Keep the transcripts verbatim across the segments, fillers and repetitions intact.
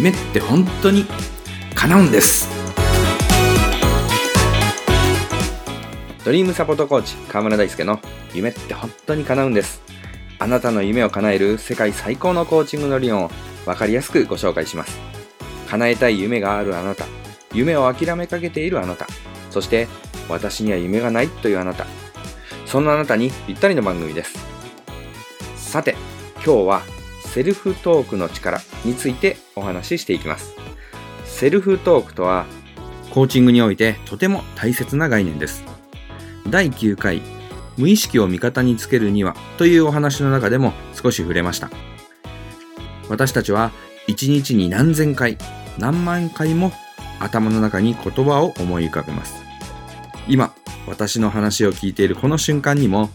夢って本当に叶うんです。ドリームサポートコーチ川村大輔の夢って本当に叶うんです。あなたの夢を叶える世界最高のコーチングの理論を分かりやすくご紹介します。叶えたい夢があるあなた、夢を諦めかけているあなた、そして私には夢がないというあなた、そんなあなたにぴったりの番組です。さて、今日はセルフトークの力についてお話ししていきます。セルフトークとはコーチングにおいてとても大切な概念です。だいきゅうかい無意識を味方につけるにはというお話の中でも少し触れました。私たちはいちにちに何千回何万回も頭の中に言葉を思い浮かべます。今私の話を聞いているこの瞬間にも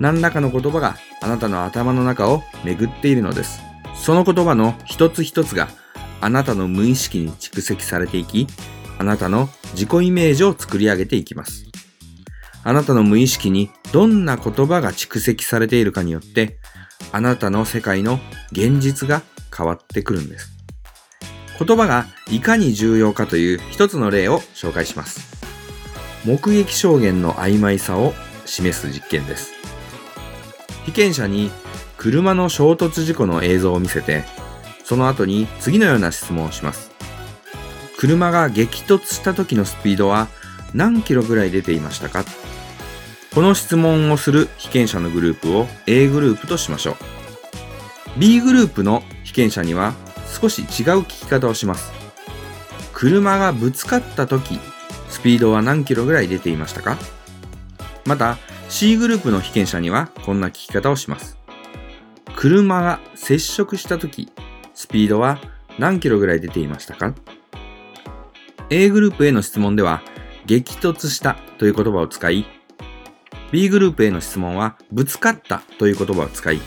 何らかの言葉があなたの頭の中を巡っているのです。その言葉の一つ一つがあなたの無意識に蓄積されていき、あなたの自己イメージを作り上げていきます。あなたの無意識にどんな言葉が蓄積されているかによってあなたの世界の現実が変わってくるんです。言葉がいかに重要かという一つの例を紹介します。目撃証言の曖昧さを示す実験です。被験者に車の衝突事故の映像を見せて、その後に次のような質問をします。車が激突した時のスピードは何キロぐらい出ていましたか。この質問をする被験者のグループを A グループとしましょう。 B グループの被験者には少し違う聞き方をします。車がぶつかった時、スピードは何キロぐらい出ていましたか。また C グループの被験者にはこんな聞き方をします。車が接触した時、スピードは何キロぐらい出ていましたか。 A グループへの質問では激突したという言葉を使い、 B グループへの質問はぶつかったという言葉を使い、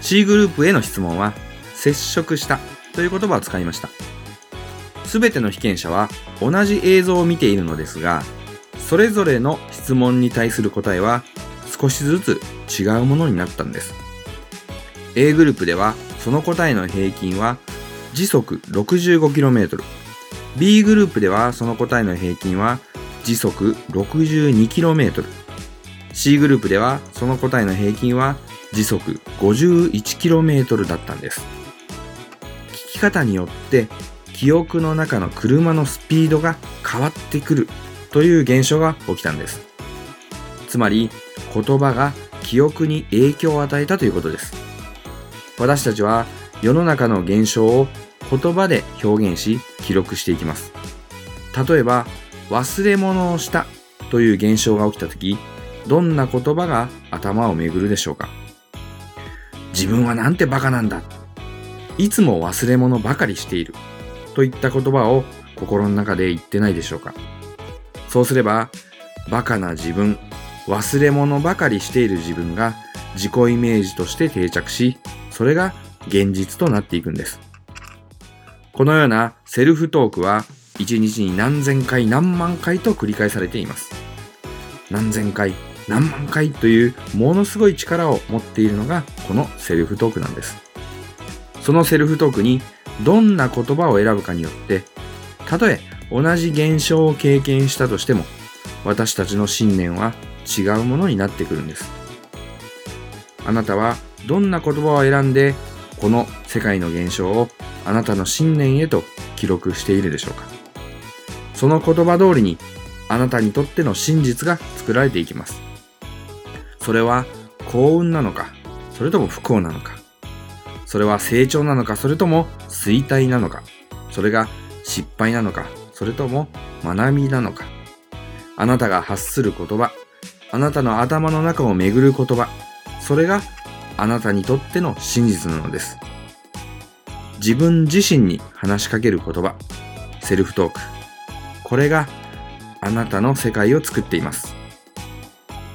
C グループへの質問は接触したという言葉を使いました。すべての被験者は同じ映像を見ているのですが、それぞれの質問に対する答えは少しずつ違うものになったんです。 A グループではその答えの平均は時速 ろくじゅうごキロメートル、 B グループではその答えの平均は時速 ろくじゅうにキロメートル、 C グループではその答えの平均は時速 ごじゅういちキロメートル だったんです。聞き方によって記憶の中の車のスピードが変わってくるという現象が起きたんです。つまり言葉が記憶に影響を与えたということです。私たちは世の中の現象を言葉で表現し記録していきます。例えば忘れ物をしたという現象が起きたとき、どんな言葉が頭を巡るでしょうか。自分はなんてバカなんだ、いつも忘れ物ばかりしているといった言葉を心の中で言ってないでしょうか。そうすればバカな自分、忘れ物ばかりしている自分が自己イメージとして定着し、それが現実となっていくんです。このようなセルフトークは一日に何千回何万回と繰り返されています。何千回何万回というものすごい力を持っているのがこのセルフトークなんです。そのセルフトークにどんな言葉を選ぶかによって、たとえ同じ現象を経験したとしても私たちの信念は違うものになってくるんです。あなたはどんな言葉を選んでこの世界の現象をあなたの信念へと記録しているでしょうか。その言葉通りにあなたにとっての真実が作られていきます。それは幸運なのか、それとも不幸なのか、それは成長なのか、それとも衰退なのか、それが失敗なのか、それとも学びなのか。あなたが発する言葉、あなたの頭の中を巡る言葉、それがあなたにとっての真実なのです。自分自身に話しかける言葉、セルフトーク、これがあなたの世界を作っています。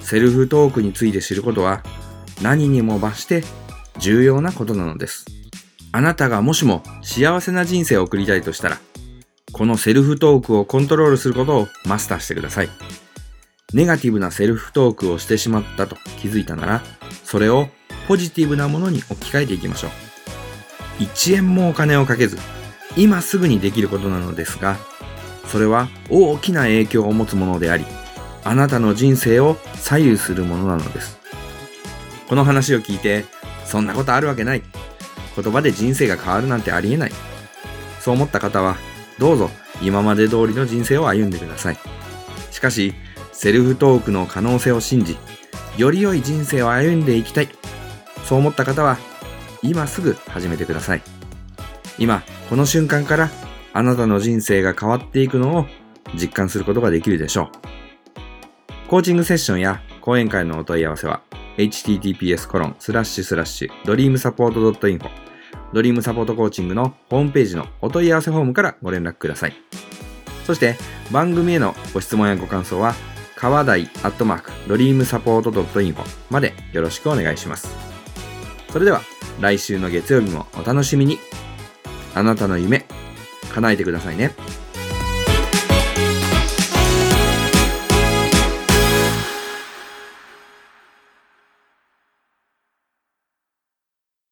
セルフトークについて知ることは何にも増して重要なことなのです。あなたがもしも幸せな人生を送りたいとしたら、このセルフトークをコントロールすることをマスターしてください。ネガティブなセルフトークをしてしまったと気づいたなら、それをポジティブなものに置き換えていきましょう。いちえんもお金をかけず今すぐにできることなのですが、それは大きな影響を持つものであり、あなたの人生を左右するものなのです。この話を聞いて、そんなことあるわけない。言葉で人生が変わるなんてありえない。そう思った方は、どうぞ今まで通りの人生を歩んでください。しかし、セルフトークの可能性を信じ、より良い人生を歩んでいきたい。そう思った方は、今すぐ始めてください。今、この瞬間から、あなたの人生が変わっていくのを実感することができるでしょう。コーチングセッションや講演会のお問い合わせは、エイチティーティーピーエスコロンスラッシュスラッシュドリームサポートドットインフォ ドリームサポートコーチングのホームページのお問い合わせフォームからご連絡ください。そして番組へのご質問やご感想は川台アットマークドリームサポートドットインフォまでよろしくお願いします。それでは来週の月曜日もお楽しみに。あなたの夢叶えてくださいね。